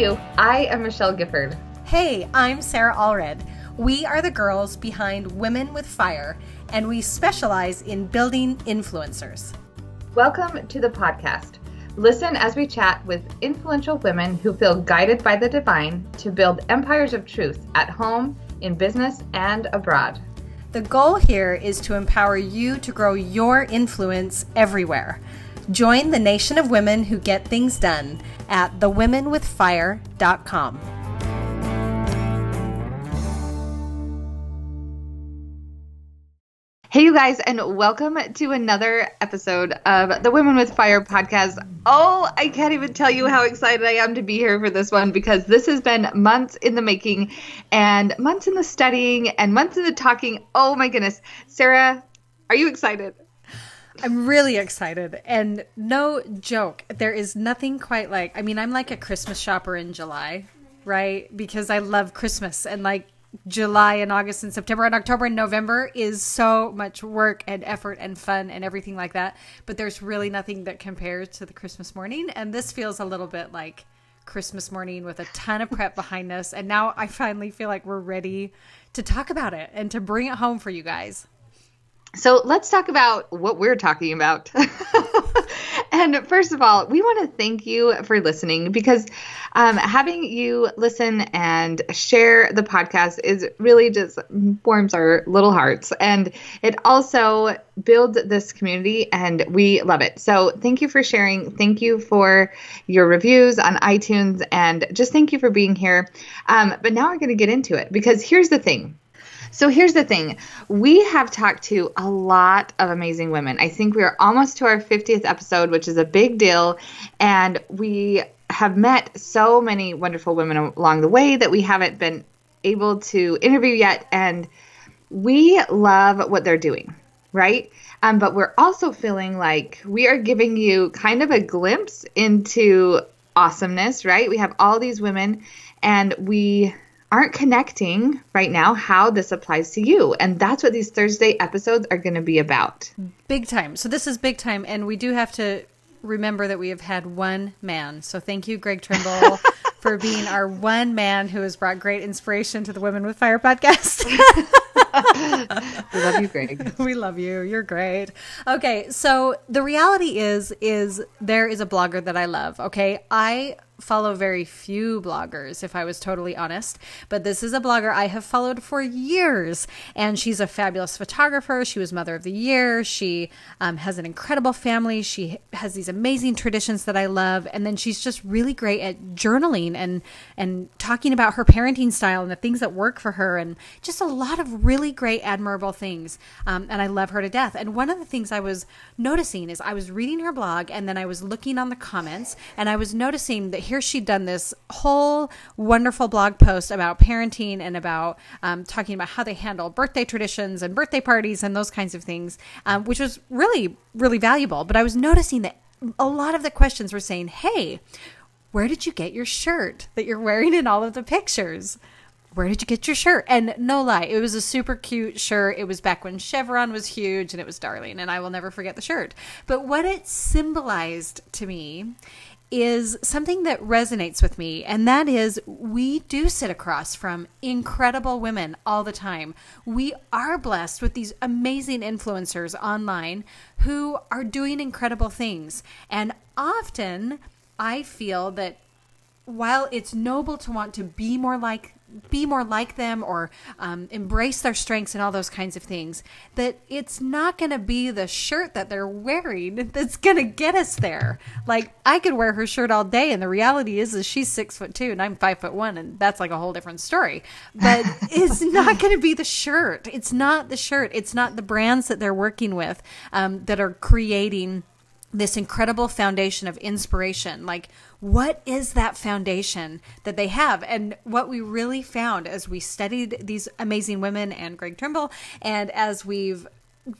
you? I am Michelle Gifford. Hey, I'm Sarah Allred. We are the girls behind Women with Fire, and we specialize in building influencers. Welcome to the podcast. Listen as we chat with influential women who feel guided by the divine to build empires of truth at home, in business, and abroad. The goal here is to empower you to grow your influence everywhere. Join the nation of women who get things done at thewomenwithfire.com. Hey, you guys, and welcome to another episode of the Women with Fire podcast. Oh, I can't even tell you how excited I am to be here for this one, because this has been months in the making and months in the studying and months in the talking. Oh, my goodness. Sarah, are you excited? I'm really excited. And no joke, there is nothing quite like, I mean, I'm like a Christmas shopper in July, right? Because I love Christmas, and like, July and August and September and October and November is so much work and effort and fun and everything like that. But there's really nothing that compares to the Christmas morning. And this feels a little bit like Christmas morning with a ton of prep behind us. And now I finally feel like we're ready to talk about it and to bring it home for you guys. So let's talk about what we're talking about. And first of all, we want to thank you for listening, because having you listen and share the podcast is really just warms our little hearts. And it also builds this community, and we love it. So thank you for sharing. Thank you for your reviews on iTunes, and just thank you for being here. But now we're going to get into it, because here's the thing. So here's the thing. We have talked to a lot of amazing women. I think we are almost to our 50th episode, which is a big deal. And we have met so many wonderful women along the way that we haven't been able to interview yet. And we love what they're doing, right? But we're also feeling like we are giving you kind of a glimpse into awesomeness, right? We have all these women, and we aren't connecting right now how this applies to you. And that's what these Thursday episodes are going to be about. Big time. So this is big time. And we do have to remember that we have had one man. So thank you, Greg Trimble, for being our one man who has brought great inspiration to the Women with Fire podcast. We love you, Greg. We love you. You're great. Okay. So the reality is there is a blogger that I love. Okay. I follow very few bloggers, if I was totally honest, but this is a blogger I have followed for years, and she's a fabulous photographer. She was Mother of the Year. She has an incredible family. She has these amazing traditions that I love, and then she's just really great at journaling and talking about her parenting style and the things that work for her, and just a lot of really great, admirable things, and I love her to death. And one of the things I was noticing is I was reading her blog, and then I was looking on the comments, and I was noticing that here she'd done this whole wonderful blog post about parenting and about talking about how they handle birthday traditions and birthday parties and those kinds of things, which was really, really valuable. But I was noticing that a lot of the questions were saying, hey, where did you get your shirt that you're wearing in all of the pictures? Where did you get your shirt? And no lie, it was a super cute shirt. It was back when Chevron was huge, and it was darling, and I will never forget the shirt. But what it symbolized to me is something that resonates with me, and that is we do sit across from incredible women all the time. We are blessed with these amazing influencers online who are doing incredible things. And often I feel that while it's noble to want to be more like them or embrace their strengths and all those kinds of things, that it's not going to be the shirt that they're wearing that's going to get us there. Like, I could wear her shirt all day, and the reality is she's 6'2" and I'm 5'1", and that's like a whole different story. But it's not going to be the shirt. It's not the shirt. It's not the brands that they're working with that are creating this incredible foundation of inspiration. Like, what is that foundation that they have? And what we really found as we studied these amazing women and Greg Trimble, and as we've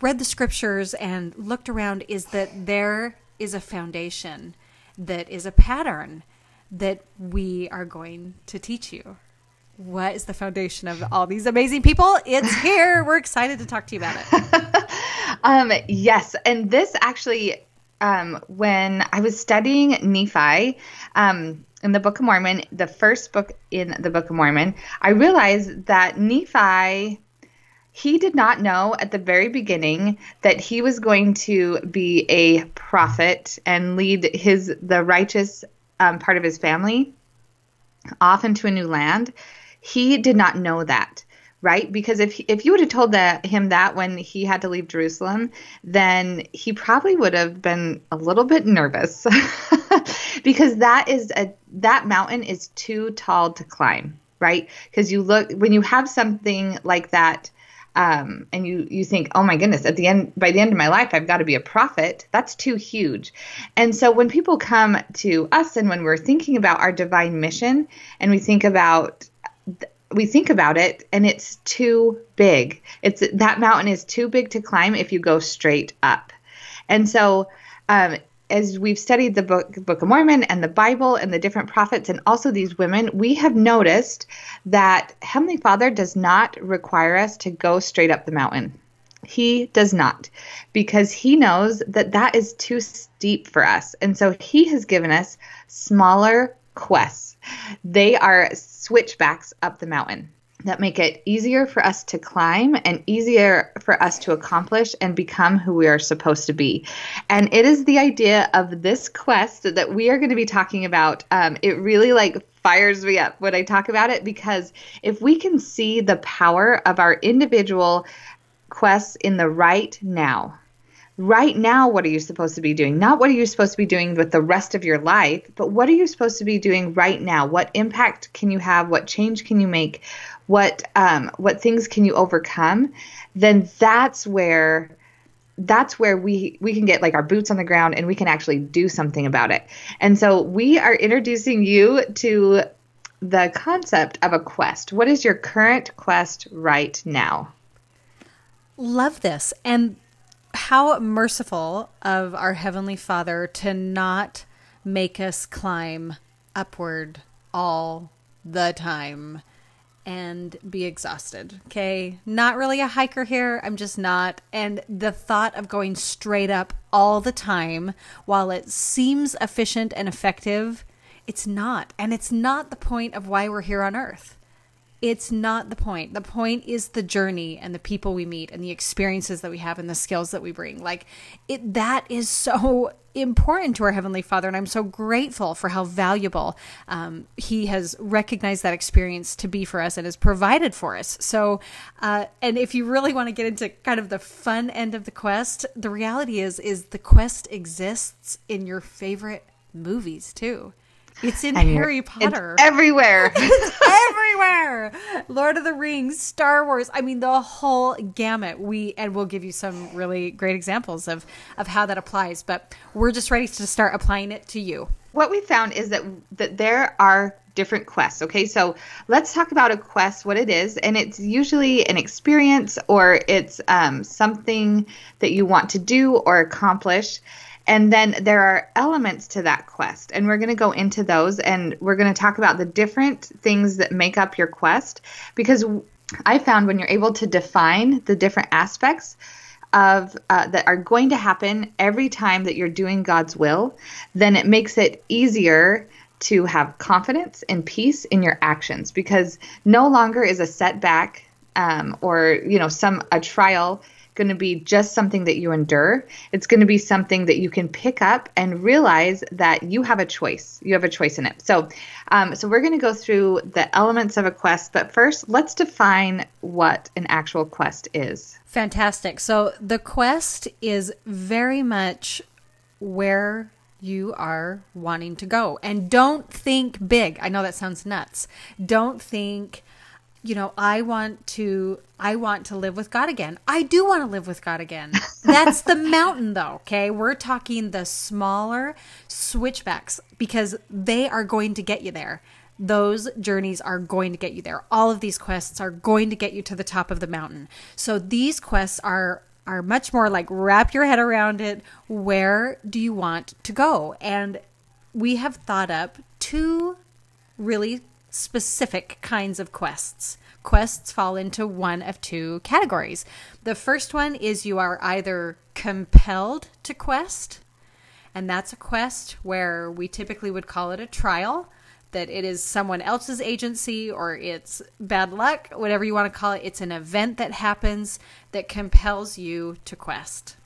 read the scriptures and looked around, is that there is a foundation that is a pattern that we are going to teach you. What is the foundation of all these amazing people? It's here. We're excited to talk to you about it. Yes. And this actually, when I was studying Nephi, in the Book of Mormon, the first book in the Book of Mormon, I realized that Nephi, he did not know at the very beginning that he was going to be a prophet and lead the righteous part of his family off into a new land. He did not know that, right? Because if you would have told him that when he had to leave Jerusalem, then he probably would have been a little bit nervous because that mountain is too tall to climb, right? Because you look, when you have something like that, and you think, oh my goodness, by the end of my life, I've got to be a prophet. That's too huge. And so when people come to us and when we're thinking about our divine mission and we think about it and it's too big. That mountain is too big to climb if you go straight up. And so, as we've studied the Book of Mormon and the Bible and the different prophets and also these women, we have noticed that Heavenly Father does not require us to go straight up the mountain. He does not, because he knows that that is too steep for us. And so he has given us smaller quests. They are switchbacks up the mountain that make it easier for us to climb and easier for us to accomplish and become who we are supposed to be. And it is the idea of this quest that we are going to be talking about. It really fires me up when I talk about it, because if we can see the power of our individual quests in the right now, what are you supposed to be doing? Not what are you supposed to be doing with the rest of your life, but what are you supposed to be doing right now? What impact can you have? What change can you make? What things can you overcome? Then that's where we can get our boots on the ground and we can actually do something about it. And so we are introducing you to the concept of a quest. What is your current quest right now? Love this. And how merciful of our Heavenly Father to not make us climb upward all the time and be exhausted. Okay. Not really a hiker here. I'm just not. And the thought of going straight up all the time, while it seems efficient and effective, it's not. And it's not the point of why we're here on earth. It's not the point. The point is the journey and the people we meet and the experiences that we have and the skills that we bring. That is so important to our Heavenly Father. And I'm so grateful for how valuable he has recognized that experience to be for us and has provided for us. So, and if you really want to get into kind of the fun end of the quest, the reality is the quest exists in your favorite movies too. It's in Harry Potter. It's everywhere. Lord of the Rings, Star Wars. I mean, the whole gamut. We'll give you some really great examples of how that applies, but we're just ready to start applying it to you. What we found is that there are different quests. Okay, so let's talk about a quest, what it is, and it's usually an experience or it's something that you want to do or accomplish. And then there are elements to that quest, and we're going to go into those, and we're going to talk about the different things that make up your quest, because I found when you're able to define the different aspects of that are going to happen every time that you're doing God's will, then it makes it easier to have confidence and peace in your actions, because no longer is a setback or a trial going to be just something that you endure. It's going to be something that you can pick up and realize that you have a choice. You have a choice in it. So, so we're going to go through the elements of a quest, but first let's define what an actual quest is. Fantastic. So the quest is very much where you are wanting to go, and don't think big. I know that sounds nuts. Don't think, I want to live with God again. I do want to live with God again. That's the mountain though, okay? We're talking the smaller switchbacks, because they are going to get you there. Those journeys are going to get you there. All of these quests are going to get you to the top of the mountain. So these quests are much more wrap your head around it. Where do you want to go? And we have thought up two really specific kinds of quests. Quests fall into one of two categories. The first one is you are either compelled to quest, and that's a quest where we typically would call it a trial. that it is someone else's agency or it's bad luck, whatever you want to call it. It's an event that happens that compels you to quest.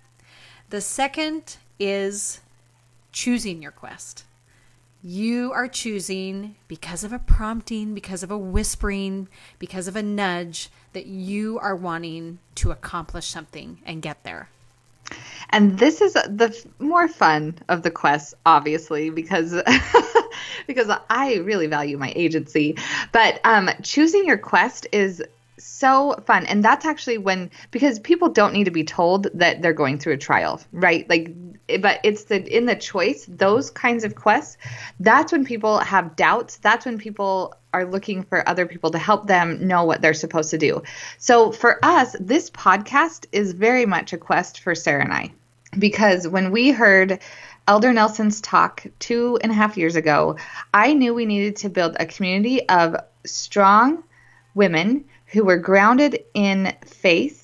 The second is choosing your quest. You are choosing because of a prompting, because of a whispering, because of a nudge that you are wanting to accomplish something and get there. And this is the more fun of the quests, obviously, because I really value my agency. But choosing your quest is so fun. And that's actually when, because people don't need to be told that they're going through a trial, right? Like, but it's in the choice, those kinds of quests, that's when people have doubts. That's when people are looking for other people to help them know what they're supposed to do. So for us, this podcast is very much a quest for Sarah and I, because when we heard Elder Nelson's talk 2.5 years ago, I knew we needed to build a community of strong women who were grounded in faith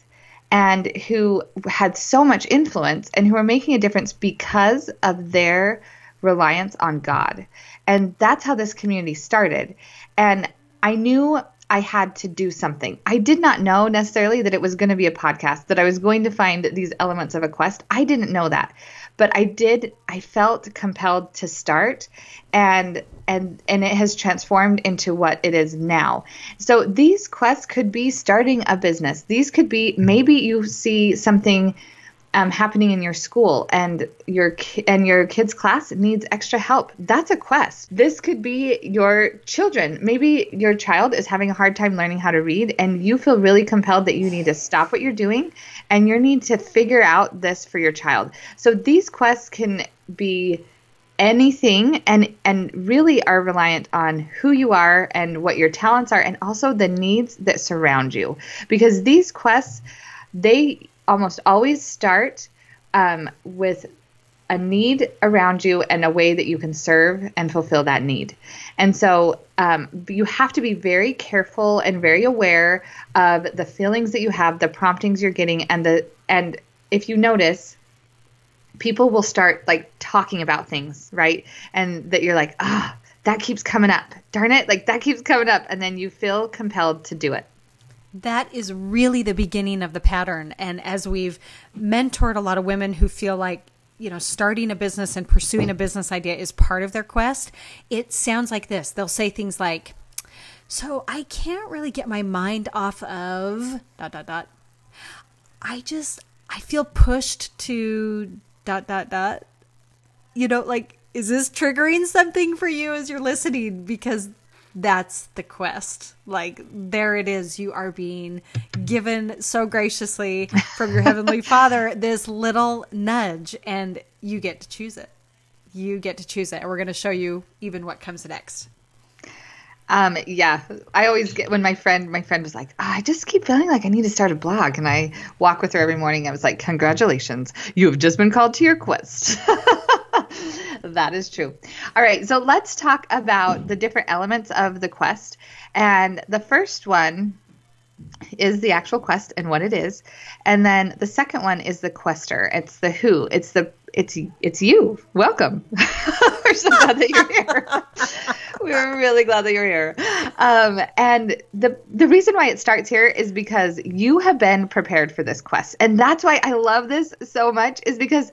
and who had so much influence and who were making a difference because of their reliance on God. And that's how this community started. And I knew I had to do something. I did not know necessarily that it was going to be a podcast, that I was going to find these elements of a quest. I didn't know that. But I felt compelled to start, and it has transformed into what it is now. So these quests could be starting a business. These could be, maybe you see something happening in your school and your kid's class needs extra help. That's a quest. This could be your children. Maybe your child is having a hard time learning how to read and you feel really compelled that you need to stop what you're doing and you need to figure out this for your child. So these quests can be anything and really are reliant on who you are and what your talents are and also the needs that surround you. Because these quests, they almost always start with a need around you and a way that you can serve and fulfill that need. And so you have to be very careful and very aware of the feelings that you have, the promptings you're getting, and if you notice, people will start like talking about things, right? And that you're like, ah, oh, that keeps coming up. Darn it, like that keeps coming up. And then you feel compelled to do it. That is really the beginning of the pattern. And as we've mentored a lot of women who feel like, you know, starting a business and pursuing a business idea is part of their quest, it sounds like this. They'll say things like, so I can't really get my mind off of ... I feel pushed to ... You know, like, is this triggering something for you as you're listening? Because that's the quest. Like, there it is. You are being given so graciously from your Heavenly Father this little nudge, and you get to choose it. You get to choose it. And we're going to show you even what comes next. Yeah, I always get when my friend was like, oh, I just keep feeling like I need to start a blog. And I walk with her every morning. I was like, congratulations, you have just been called to your quest. That is true. All right. So let's talk about the different elements of the quest. And the first one is the actual quest and what it is. And then the second one is the quester. It's the who. It's you. Welcome. We're so glad that you're here. We're really glad that you're here. And the reason why it starts here is because you have been prepared for this quest. And that's why I love this so much, is because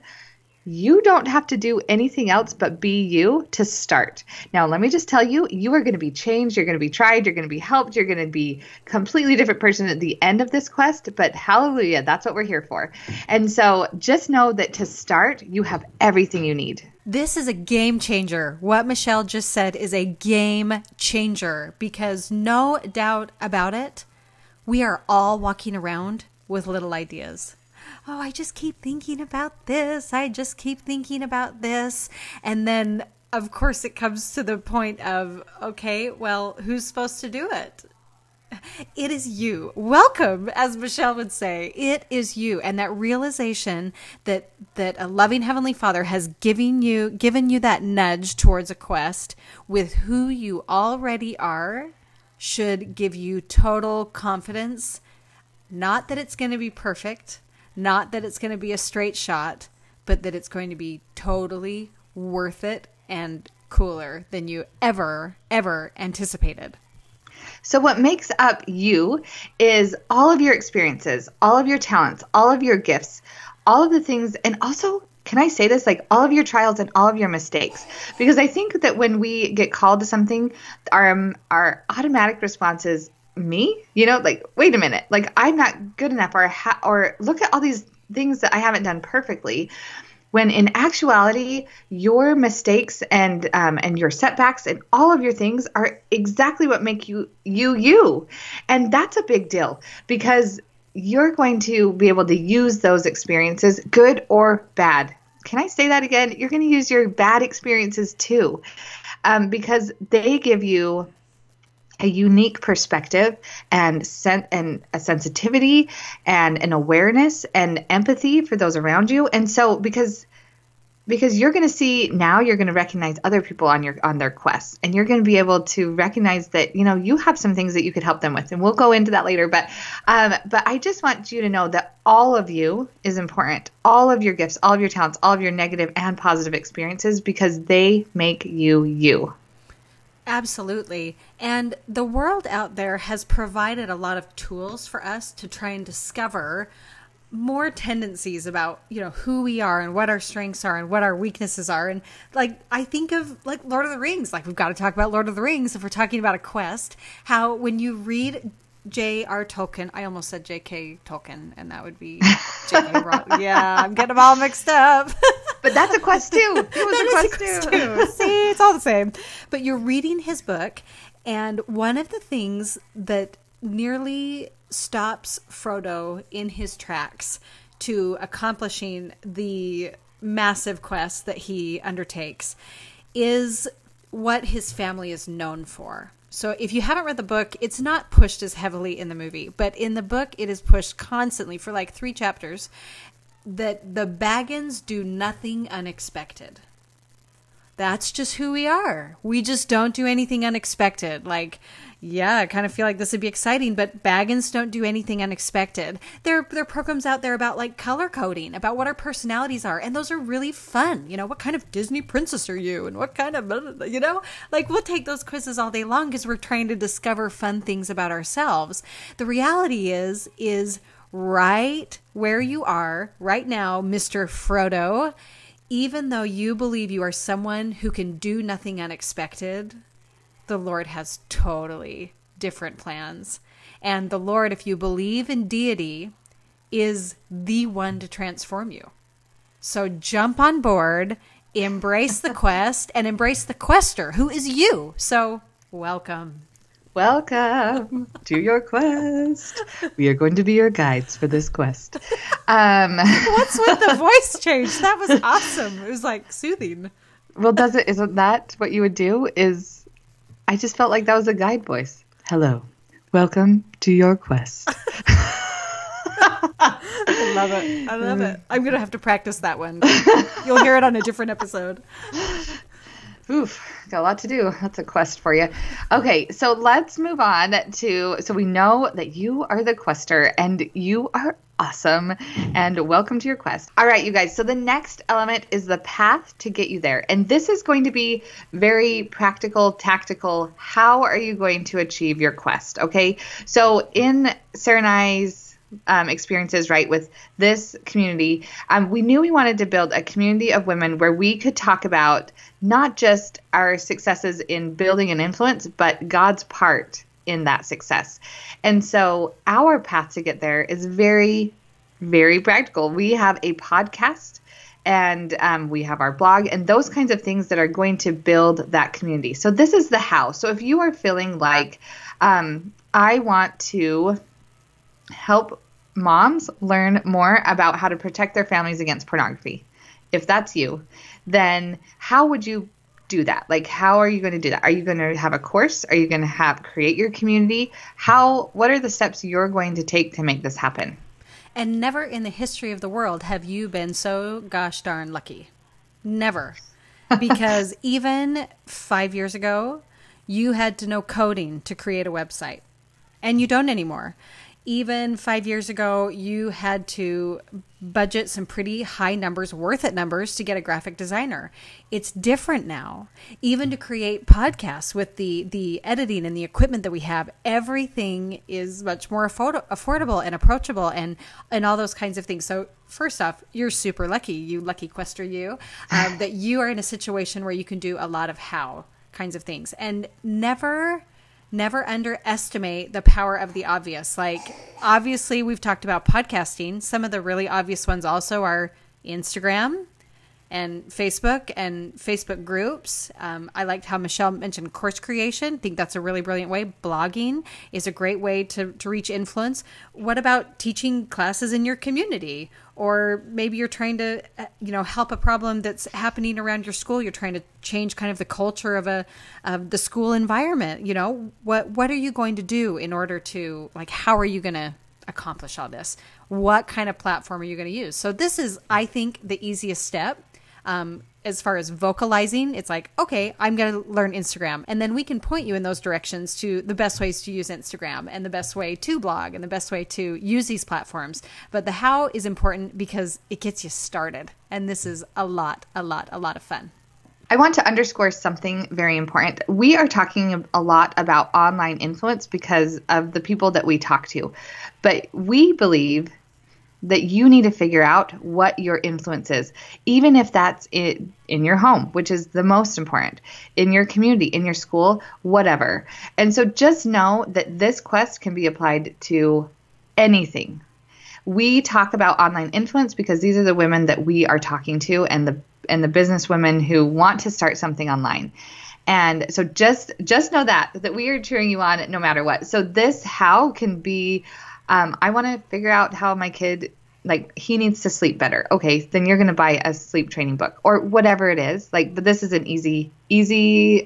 you don't have to do anything else but be you to start. Now, let me just tell you, you are going to be changed. You're going to be tried. You're going to be helped. You're going to be a completely different person at the end of this quest. But hallelujah, that's what we're here for. And so just know that to start, you have everything you need. This is a game changer. What Michelle just said is a game changer, because no doubt about it, we are all walking around with little ideas. Oh, I just keep thinking about this. I just keep thinking about this. And then, of course, it comes to the point of, okay, well, who's supposed to do it? It is you. Welcome, as Michelle would say. It is you. And that realization that a loving Heavenly Father has given you that nudge towards a quest with who you already are should give you total confidence. Not that it's going to be perfect. Not that it's going to be a straight shot, but that it's going to be totally worth it and cooler than you ever anticipated. So what makes up you is all of your experiences, all of your talents, all of your gifts, all of the things, and also, can I say this, like all of your trials and all of your mistakes? Because I think that when we get called to something, our automatic response is, me? You know, like, wait a minute, like I'm not good enough, or look at all these things that I haven't done perfectly. When in actuality, your mistakes and your setbacks and all of your things are exactly what make you. And that's a big deal, because you're going to be able to use those experiences, good or bad. Can I say that again? You're going to use your bad experiences too, because they give you a unique perspective and a sensitivity and an awareness and empathy for those around you. And so because you're going to see now, you're going to recognize other people on their quests, and you're going to be able to recognize that, you know, you have some things that you could help them with, and we'll go into that later. But I just want you to know that all of you is important. All of your gifts, all of your talents, all of your negative and positive experiences, because they make you, you. Absolutely. And the world out there has provided a lot of tools for us to try and discover more tendencies about, you know, who we are and what our strengths are and what our weaknesses are. And like, I think of like Lord of the Rings, like we've got to talk about Lord of the Rings. If we're talking about a quest, how when you read J.R. Tolkien, I almost said J.K. Tolkien, and that would be J.K. Rowling. Yeah, I'm getting them all mixed up. But that's a quest too. It was a quest too. See, it's all the same. But you're reading his book, and one of the things that nearly stops Frodo in his tracks to accomplishing the massive quest that he undertakes is what his family is known for. So if you haven't read the book, it's not pushed as heavily in the movie, but in the book, it is pushed constantly for like 3 chapters that the Baggins do nothing unexpected. That's just who we are. We just don't do anything unexpected. Like, yeah, I kind of feel like this would be exciting, but Baggins don't do anything unexpected. There are programs out there about like color coding, about what our personalities are. And those are really fun. You know, what kind of Disney princess are you? And what kind of, you know, like we'll take those quizzes all day long because we're trying to discover fun things about ourselves. The reality is right where you are right now, Mr. Frodo, even though you believe you are someone who can do nothing unexpected, the Lord has totally different plans. And the Lord, if you believe in deity, is the one to transform you. So jump on board, embrace the quest, and embrace the quester, who is you. So welcome. Welcome to your quest. We are going to be your guides for this quest. What's with the voice change? That was awesome. It was like soothing. Well, isn't that what you would do? Is I just felt like that was a guide voice. Hello. Welcome to your quest. I love it. I love it. I'm going to have to practice that one. You'll hear it on a different episode. Oof, got a lot to do. That's a quest for you. Okay, so let's move on to, so we know that you are the quester and you are awesome, and welcome to your quest. All right, you guys, so the next element is the path to get you there. And this is going to be very practical, tactical. How are you going to achieve your quest? Okay, so in Sarah and I's experiences, right, with this community, we knew we wanted to build a community of women where we could talk about not just our successes in building an influence, but God's part in that success. And so our path to get there is very, very practical. We have a podcast, and we have our blog and those kinds of things that are going to build that community. So this is the how. So if you are feeling like I want to help moms learn more about how to protect their families against pornography, if that's you, then how would you do that? Like, how are you going to do that? Are you going to have a course? Are you going to create your community? What are the steps you're going to take to make this happen? And never in the history of the world have you been so gosh darn lucky. Never. Because even 5 years ago, you had to know coding to create a website, and you don't anymore. even 5 years ago, you had to budget some pretty high numbers, worth it numbers, to get a graphic designer. It's different now. Even to create podcasts with the editing and the equipment that we have, everything is much more affordable and approachable and all those kinds of things. So first off, you're super lucky, you lucky quester, you, that you are in a situation where you can do a lot of how kinds of things. And never underestimate the power of the obvious. Like, obviously, we've talked about podcasting. Some of the really obvious ones also are Instagram and Facebook groups. I liked how Michelle mentioned course creation. I think that's a really brilliant way. Blogging is a great way to reach influence. What about teaching classes in your community? Or maybe you're trying to, help a problem that's happening around your school. You're trying to change kind of the culture of the school environment. You know, what are you going to do in order to, like, how are you going to accomplish all this? What kind of platform are you going to use? So this is, I think, the easiest step. As far as vocalizing, it's like, okay, I'm going to learn Instagram. And then we can point you in those directions to the best ways to use Instagram and the best way to blog and the best way to use these platforms. But the how is important because it gets you started. And this is a lot of fun. I want to underscore something very important. We are talking a lot about online influence because of the people that we talk to. But we believe that you need to figure out what your influence is, even if that's in your home, which is the most important, in your community, in your school, whatever. And so just know that this quest can be applied to anything. We talk about online influence because these are the women that we are talking to and the business women who want to start something online. And so just know that we are cheering you on no matter what. So this how can be, I want to figure out how my kid, he needs to sleep better. Okay, then you're going to buy a sleep training book or whatever it is. But this is an easy,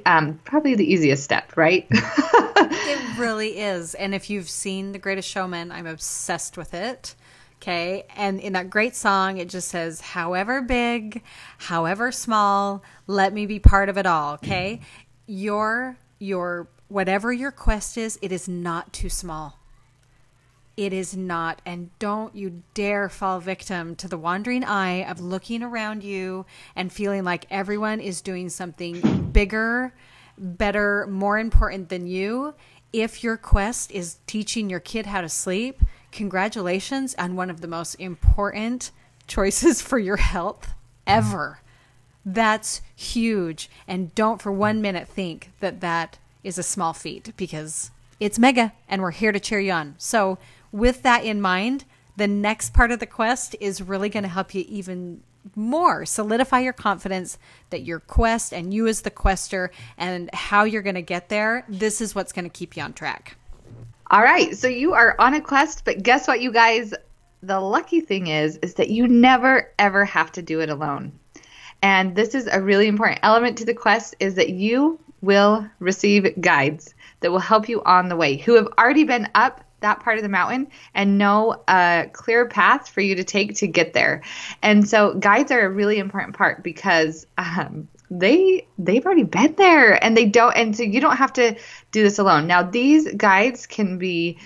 probably the easiest step, right? It really is. And if you've seen The Greatest Showman, I'm obsessed with it. Okay. And in that great song, it just says, however big, however small, let me be part of it all. Okay. Mm-hmm. Your whatever your quest is, it is not too small. It is not, and don't you dare fall victim to the wandering eye of looking around you and feeling like everyone is doing something bigger, better, more important than you. If your quest is teaching your kid how to sleep, congratulations on one of the most important choices for your health ever. That's huge, and don't for 1 minute think that is a small feat, because it's mega, and we're here to cheer you on. So with that in mind, the next part of the quest is really going to help you even more solidify your confidence that your quest and you as the quester and how you're going to get there, this is what's going to keep you on track. All right. So you are on a quest, but guess what, you guys? The lucky thing is that you never, ever have to do it alone. And this is a really important element to the quest, is that you will receive guides that will help you on the way, who have already been up that part of the mountain and know a clear path for you to take to get there. And so guides are a really important part because they've already been there, and so you don't have to do this alone. Now, these guides can be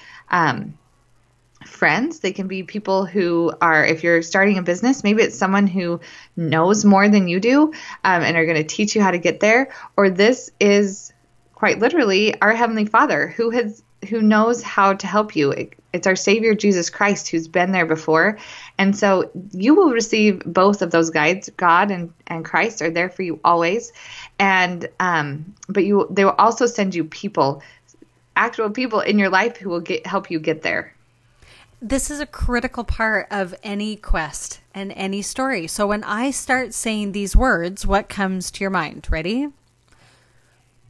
friends. They can be people who are, if you're starting a business, maybe it's someone who knows more than you do and are going to teach you how to get there. Or this is quite literally our Heavenly Father who knows how to help you. It's our Savior, Jesus Christ, who's been there before. And so you will receive both of those guides. God and Christ are there for you always. And, but they will also send you people, actual people in your life who will help you get there. This is a critical part of any quest and any story. So when I start saying these words, what comes to your mind? Ready?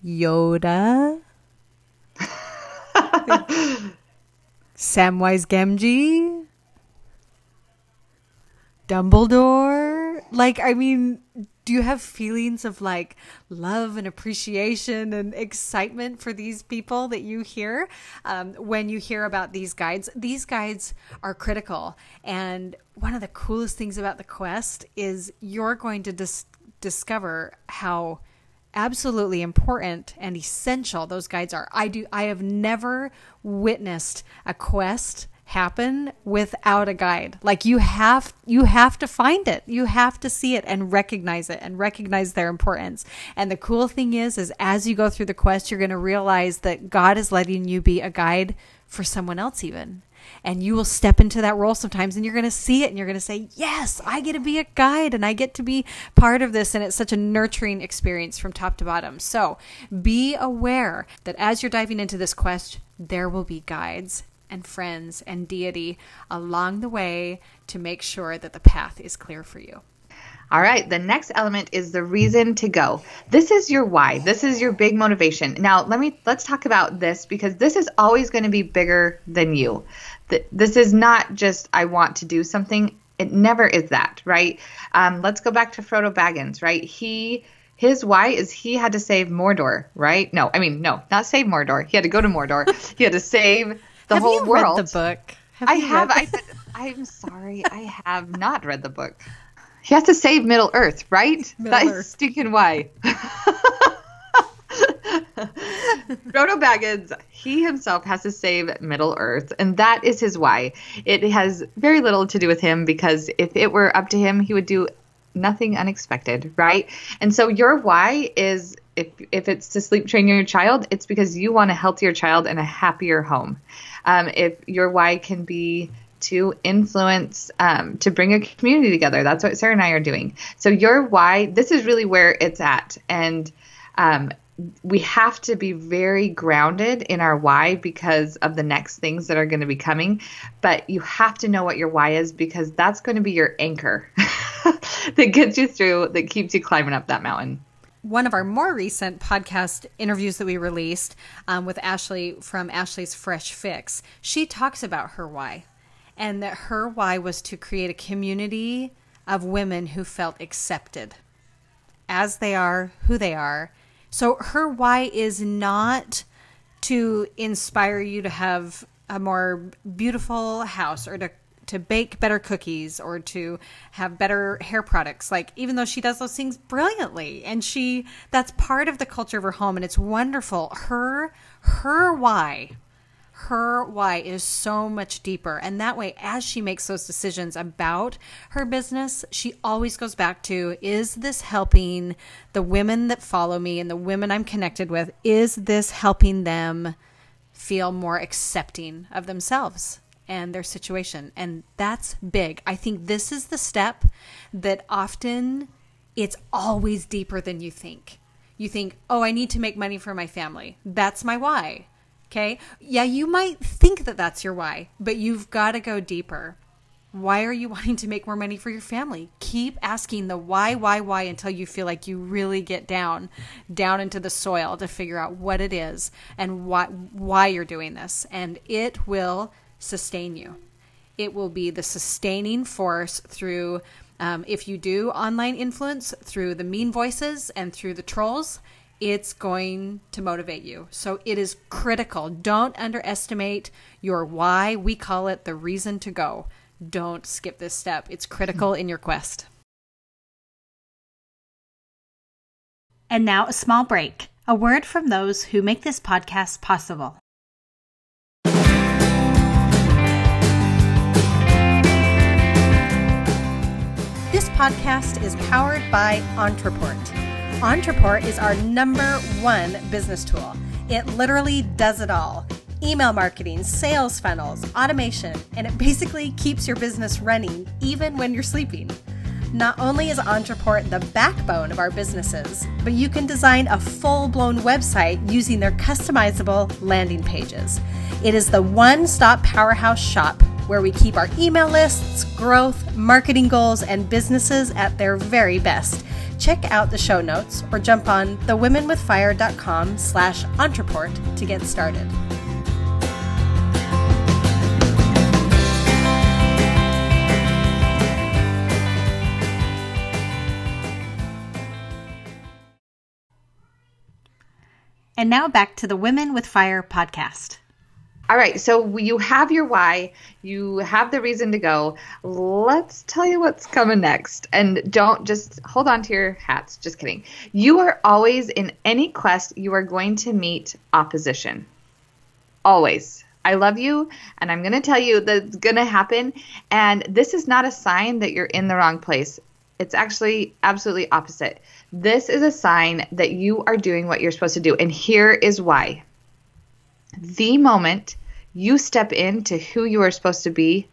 Yoda, Samwise Gamgee, Dumbledore. Do you have feelings of love and appreciation and excitement for these people that you hear when you hear about these guides? These guides are critical. And one of the coolest things about the quest is you're going to discover how absolutely important and essential those guides are. I have never witnessed a quest happen without a guide. Like you have to find it. You have to see it and recognize their importance. And the cool thing is as you go through the quest, you're going to realize that God is letting you be a guide for someone else even. And you will step into that role sometimes and you're going to see it and you're going to say, yes, I get to be a guide and I get to be part of this. And it's such a nurturing experience from top to bottom. So be aware that as you're diving into this quest, there will be guides and friends and deity along the way to make sure that the path is clear for you. All right. The next element is the reason to go. This is your why. This is your big motivation. Now, let's talk about this, because this is always going to be bigger than you. This is not just, I want to do something. It never is that, right? Let's go back to Frodo Baggins, right? His why is he had to save Mordor, right? No, not save Mordor. He had to go to Mordor. He had to save the whole world. Have you read the book? I'm sorry. I have not read the book. He has to save Middle Earth, right? That's stinking why. Frodo Baggins, he himself has to save Middle Earth, and that is his why. It has very little to do with him, because if it were up to him, he would do nothing unexpected, right? And so your why is, if it's to sleep train your child, it's because you want a healthier child and a happier home. If your why can be to influence, to bring a community together, that's what Sarah and I are doing. So your why, this is really where it's at. And we have to be very grounded in our why because of the next things that are going to be coming. But you have to know what your why is, because that's going to be your anchor that gets you through, that keeps you climbing up that mountain. One of our more recent podcast interviews that we released with Ashley from Ashley's Fresh Fix, she talks about her why, and that her why was to create a community of women who felt accepted as they are, who they are. So her why is not to inspire you to have a more beautiful house or to bake better cookies or to have better hair products. Like, even though she does those things brilliantly and that's part of the culture of her home and it's wonderful. Her why is so much deeper. And that way, as she makes those decisions about her business, she always goes back to, is this helping the women that follow me and the women I'm connected with? Is this helping them feel more accepting of themselves and their situation? And that's big. I think this is the step that often it's always deeper than you think. You think, oh, I need to make money for my family. That's my why. Okay. Yeah, you might think that that's your why, but you've got to go deeper. Why are you wanting to make more money for your family? Keep asking the why until you feel like you really get down into the soil to figure out what it is and why you're doing this. And it will sustain you. It will be the sustaining force through, if you do online influence, through the mean voices and through the trolls. It's going to motivate you. So it is critical. Don't underestimate your why. We call it the reason to go. Don't skip this step. It's critical in your quest. And now a small break. A word from those who make this podcast possible. This podcast is powered by Ontraport. Ontraport is our #1 business tool. It literally does it all. Email marketing, sales funnels, automation, and it basically keeps your business running even when you're sleeping. Not only is Ontraport the backbone of our businesses, but you can design a full-blown website using their customizable landing pages. It is the one-stop powerhouse shop where we keep our email lists, growth, marketing goals, and businesses at their very best. Check out the show notes or jump on thewomenwithfire.com/Ontraport to get started. And now back to the Women with Fire podcast. All right, so you have your why, you have the reason to go. Let's tell you what's coming next. And don't just hold on to your hats. Just kidding. You are always, in any quest, you are going to meet opposition. Always. I love you, and I'm going to tell you that's going to happen. And this is not a sign that you're in the wrong place. It's actually absolutely opposite. This is a sign that you are doing what you're supposed to do. And here is why. The moment you step into who you are supposed to be,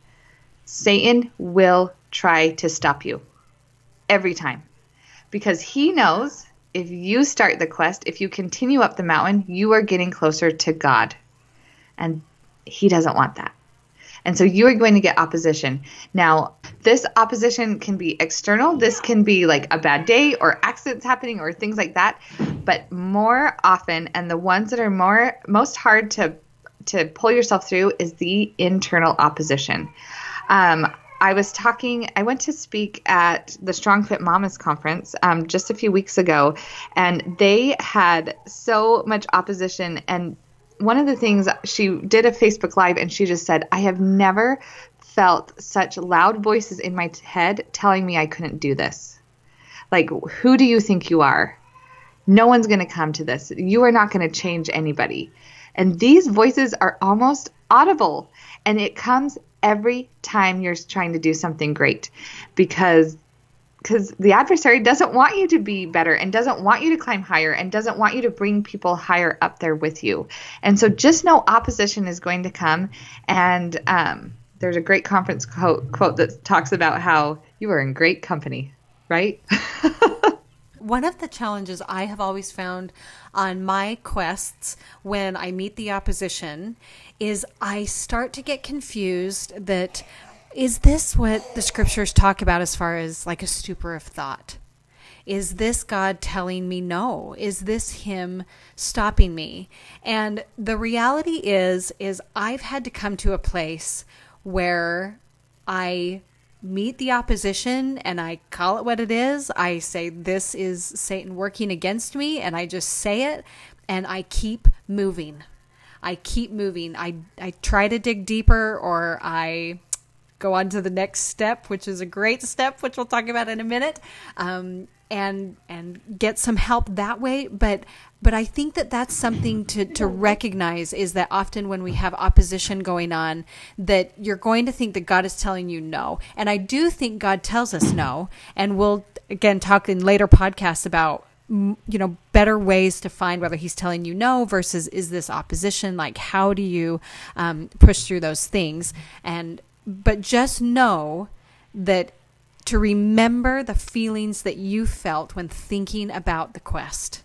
Satan will try to stop you every time, because he knows if you start the quest, if you continue up the mountain, you are getting closer to God, and he doesn't want that. And so you are going to get opposition. Now, this opposition can be external. This can be like a bad day or accidents happening or things like that. But more often, and the ones that are most hard to pull yourself through, is the internal opposition. I went to speak at the Strong Fit Mamas Conference just a few weeks ago, and they had so much opposition. And one of the things, she did a Facebook Live, and she just said, I have never felt such loud voices in my head telling me I couldn't do this. Like, who do you think you are? No one's going to come to this. You are not going to change anybody. And these voices are almost audible, and it comes every time you're trying to do something great, because the adversary doesn't want you to be better, and doesn't want you to climb higher, and doesn't want you to bring people higher up there with you. And so just know opposition is going to come. And there's a great conference quote that talks about how you are in great company, right? One of the challenges I have always found on my quests when I meet the opposition is I start to get confused that, is this what the scriptures talk about as far as like a stupor of thought? Is this God telling me no? Is this him stopping me? And the reality is I've had to come to a place where I meet the opposition and I call it what it is. I say, this is Satan working against me, and I just say it, and I keep moving. I try to dig deeper, or I go on to the next step, which is a great step, which we'll talk about in a minute, and get some help that way. But I think that that's something to recognize, is that often when we have opposition going on, that you're going to think that God is telling you no. And I do think God tells us no. And we'll, again, talk in later podcasts about, better ways to find whether he's telling you no versus is this opposition? Like, how do you push through those things? But just know that to remember the feelings that you felt when thinking about the quest.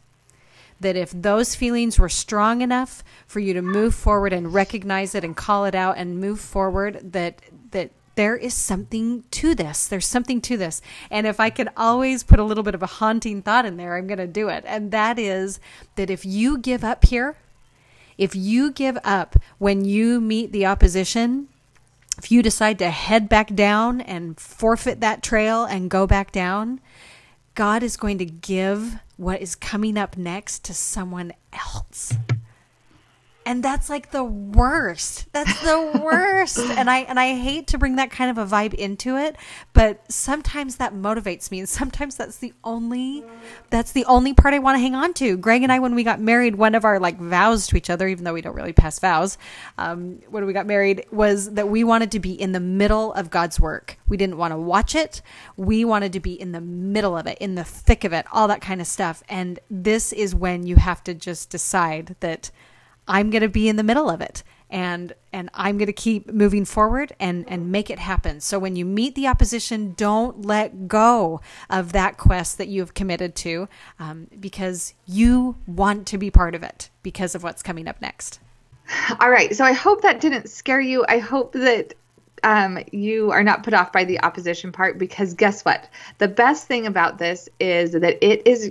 That if those feelings were strong enough for you to move forward and recognize it and call it out and move forward, that there is something to this. There's something to this. And if I could always put a little bit of a haunting thought in there, I'm going to do it. And that is that if you give up here, if you give up when you meet the opposition, if you decide to head back down and forfeit that trail and go back down, God is going to give what is coming up next to someone else. And that's like the worst. That's the worst. And I hate to bring that kind of a vibe into it, but sometimes that motivates me. And sometimes that's the only part I want to hang on to. Greg and I, when we got married, one of our vows to each other, even though we don't really pass vows, when we got married, was that we wanted to be in the middle of God's work. We didn't want to watch it. We wanted to be in the middle of it, in the thick of it, all that kind of stuff. And this is when you have to just decide that I'm going to be in the middle of it, and I'm going to keep moving forward and make it happen. So when you meet the opposition, don't let go of that quest that you have committed to, because you want to be part of it because of what's coming up next. All right. So I hope that didn't scare you. I hope that you are not put off by the opposition part, because guess what? The best thing about this is that it is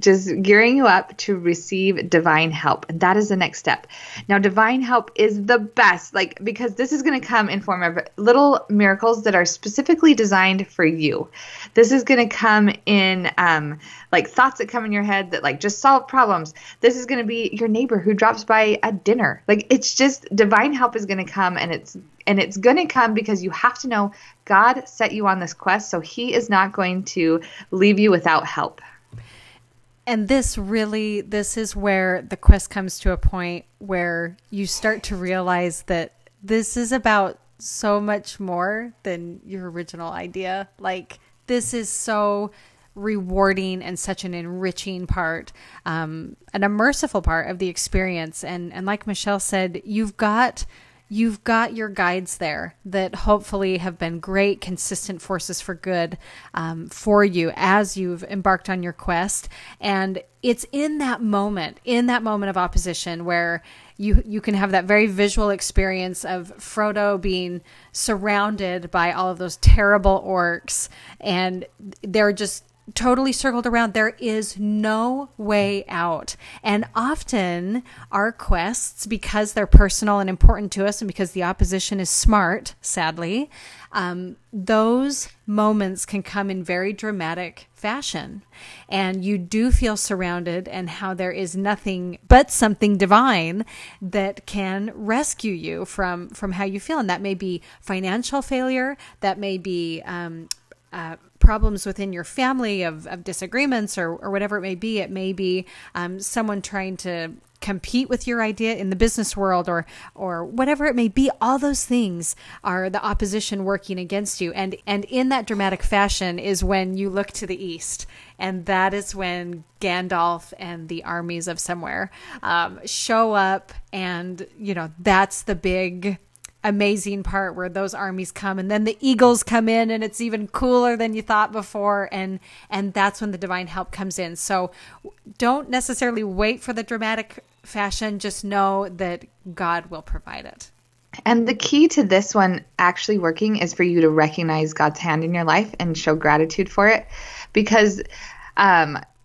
just gearing you up to receive divine help. And that is the next step. Now, divine help is the best, because this is going to come in form of little miracles that are specifically designed for you. This is going to come in, thoughts that come in your head that just solve problems. This is going to be your neighbor who drops by at dinner. It's just, divine help is going to come, and it's going to come because you have to know God set you on this quest. So he is not going to leave you without help. And this is where the quest comes to a point where you start to realize that this is about so much more than your original idea. Like, this is so rewarding and such an enriching part, and a merciful part of the experience. And like Michelle said, you've got your guides there that hopefully have been great, consistent forces for good for you as you've embarked on your quest. And it's in that moment of opposition where you can have that very visual experience of Frodo being surrounded by all of those terrible orcs, and they're just totally circled around. There is no way out. And often our quests, because they're personal and important to us, and because the opposition is smart, sadly, those moments can come in very dramatic fashion. And you do feel surrounded, and how there is nothing but something divine that can rescue you from how you feel. And that may be financial failure. That may be problems within your family of disagreements or whatever it may be. It may be someone trying to compete with your idea in the business world or whatever it may be. All those things are the opposition working against you. And in that dramatic fashion is when you look to the east. And that is when Gandalf and the armies of somewhere show up. And, that's the big amazing part where those armies come, and then the eagles come in, and it's even cooler than you thought before. And that's when the divine help comes in. So don't necessarily wait for the dramatic fashion. Just know that God will provide it. And the key to this one actually working is for you to recognize God's hand in your life and show gratitude for it, because,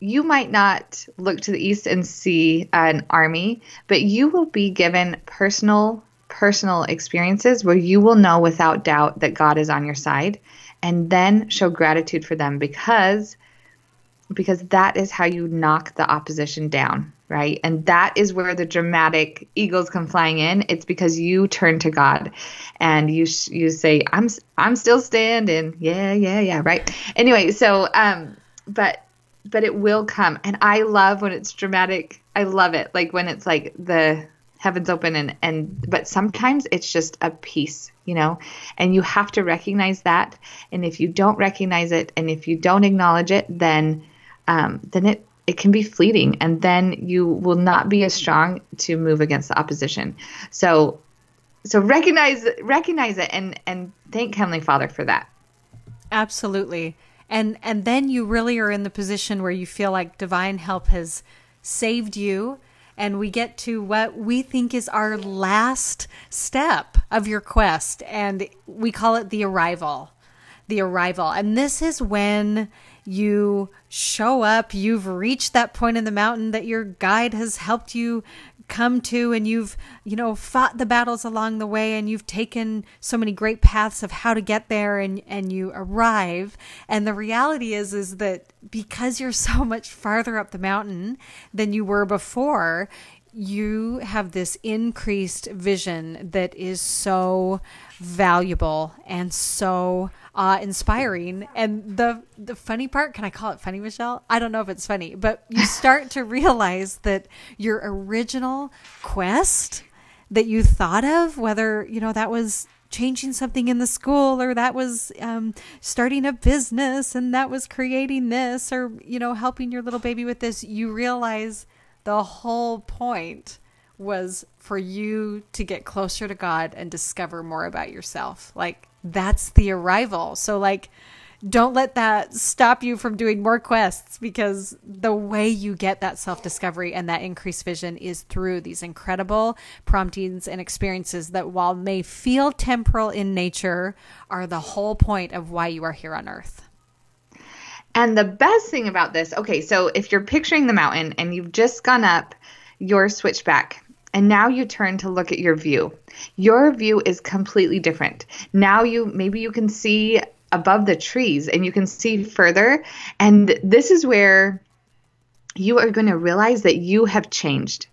you might not look to the east and see an army, but you will be given personal experiences where you will know without doubt that God is on your side, and then show gratitude for them, because that is how you knock the opposition down, right? And that is where the dramatic eagles come flying in. It's because you turn to God and you say, I'm still standing. Yeah. Right. Anyway. So, but it will come. And I love when it's dramatic. I love it. Like when it's like the heaven's open but sometimes it's just a piece, and you have to recognize that. And if you don't recognize it, and if you don't acknowledge it, then it can be fleeting, and then you will not be as strong to move against the opposition. So recognize it and thank Heavenly Father for that. Absolutely. And then you really are in the position where you feel like divine help has saved you. And we get to what we think is our last step of your quest. And we call it the arrival. The arrival. And this is when you show up. You've reached that point in the mountain that your guide has helped you come to. And you've, fought the battles along the way. And you've taken so many great paths of how to get there. And you arrive. And the reality is that because you're so much farther up the mountain than you were before, you have this increased vision that is so valuable and so inspiring. And the funny part, can I call it funny, Michelle? I don't know if it's funny, but you start to realize that your original quest that you thought of, whether, that was changing something in the school, or that was starting a business, and that was creating this, or, helping your little baby with this, you realize the whole point was for you to get closer to God and discover more about yourself. Like, that's the arrival. So don't let that stop you from doing more quests, because the way you get that self-discovery and that increased vision is through these incredible promptings and experiences that, while may feel temporal in nature, are the whole point of why you are here on earth. And the best thing about this, okay, so if you're picturing the mountain and you've just gone up your switchback, and now you turn to look at your view. Your view is completely different. Now maybe you can see above the trees, and you can see further. And this is where you are going to realize that you have changed.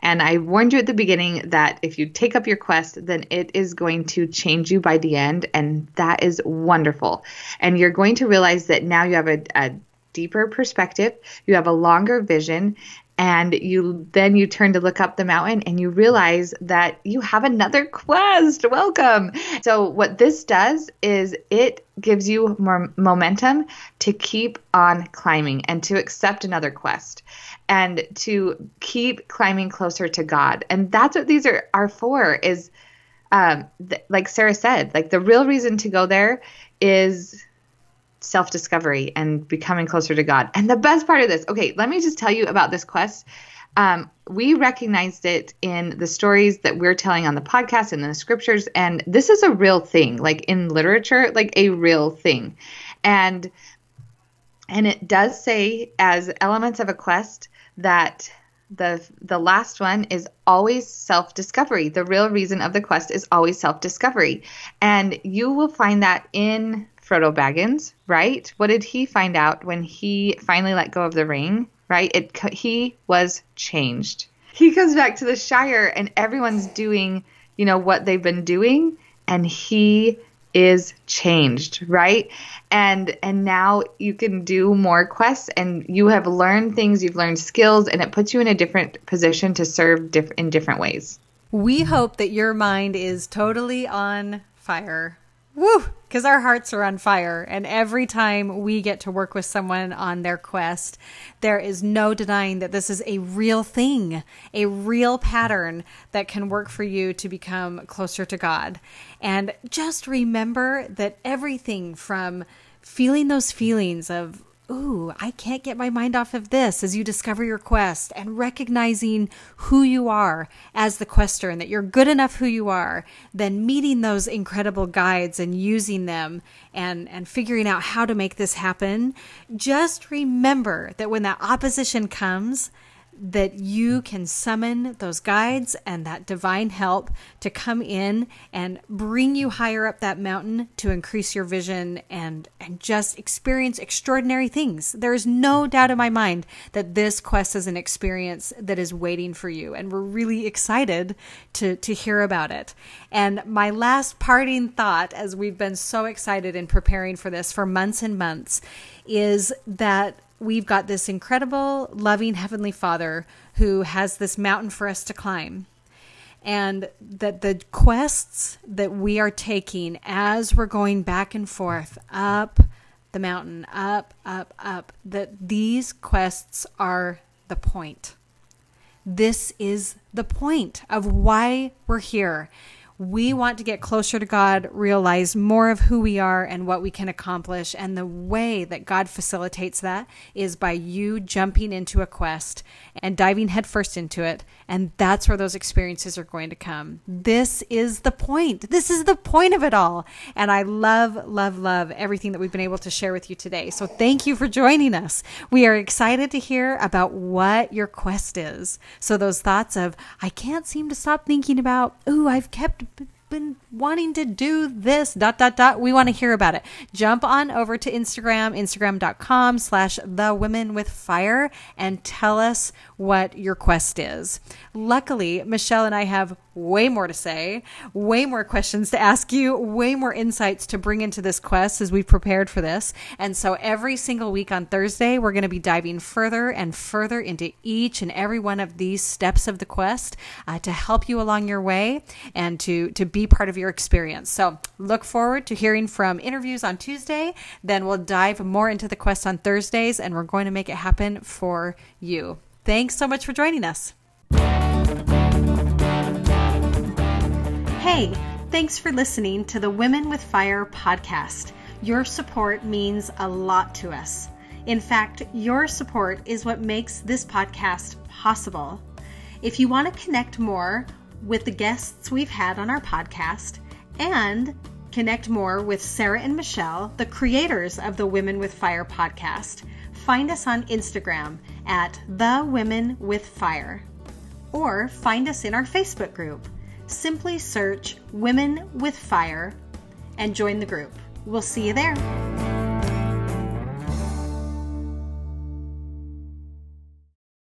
And I warned you at the beginning that if you take up your quest, then it is going to change you by the end. And that is wonderful. And you're going to realize that now you have a deeper perspective, you have a longer vision, and then you turn to look up the mountain and you realize that you have another quest. Welcome. So what this does is it gives you more momentum to keep on climbing and to accept another quest and to keep climbing closer to God. And that's what these are for, is like Sarah said, like the real reason to go there is self-discovery and becoming closer to God. And the best part of this, okay, let me just tell you about this quest. We recognized it in the stories that we're telling on the podcast and in the scriptures. And this is a real thing, like in literature, like a real thing. And it does say as elements of a quest that the last one is always self-discovery. The real reason of the quest is always self-discovery. And you will find that in Frodo Baggins, right? What did he find out when he finally let go of the ring, right? He was changed. He goes back to the Shire and everyone's doing, you know, what they've been doing, and he is changed, right? And now you can do more quests, and you have learned things, you've learned skills, and it puts you in a different position to serve in different ways. We hope that your mind is totally on fire. Woo! Because our hearts are on fire. And every time we get to work with someone on their quest, there is no denying that this is a real thing, a real pattern that can work for you to become closer to God. And just remember that everything from feeling those feelings of, ooh, I can't get my mind off of this, as you discover your quest, and recognizing who you are as the quester and that you're good enough who you are, then meeting those incredible guides and using them and figuring out how to make this happen. Just remember that when that opposition comes, that you can summon those guides and that divine help to come in and bring you higher up that mountain to increase your vision and just experience extraordinary things. There is no doubt in my mind that this quest is an experience that is waiting for you, and we're really excited to hear about it. And my last parting thought, as we've been so excited in preparing for this for months and months, is that we've got this incredible, loving Heavenly Father who has this mountain for us to climb. And that the quests that we are taking as we're going back and forth up the mountain, up, that these quests are the point. This is the point of why we're here. We want to get closer to God, realize more of who we are and what we can accomplish. And the way that God facilitates that is by you jumping into a quest and diving headfirst into it. And that's where those experiences are going to come. This is the point. This is the point of it all. And I love, love, love everything that we've been able to share with you today. So thank you for joining us. We are excited to hear about what your quest is. So those thoughts of, I can't seem to stop thinking about, ooh, I've kept been wanting to do this, .. We want to hear about it. Jump on over to Instagram, instagram.com/thewomenwithfire, and tell us what your quest is. Luckily, Michelle and I have way more to say, way more questions to ask you, way more insights to bring into this quest as we've prepared for this. And so every single week on Thursday, we're going to be diving further and further into each and every one of these steps of the quest to help you along your way and to be part of your experience. So look forward to hearing from interviews on Tuesday. Then we'll dive more into the quest on Thursdays, and we're going to make it happen for you. Thanks so much for joining us. Hey, thanks for listening to the Women with Fire podcast. Your support means a lot to us. In fact, your support is what makes this podcast possible. If you want to connect more with the guests we've had on our podcast and connect more with Sarah and Michelle, the creators of the Women with Fire podcast, find us on Instagram at The Women with Fire, or find us in our Facebook group. Simply search Women with Fire and join the group. We'll see you there.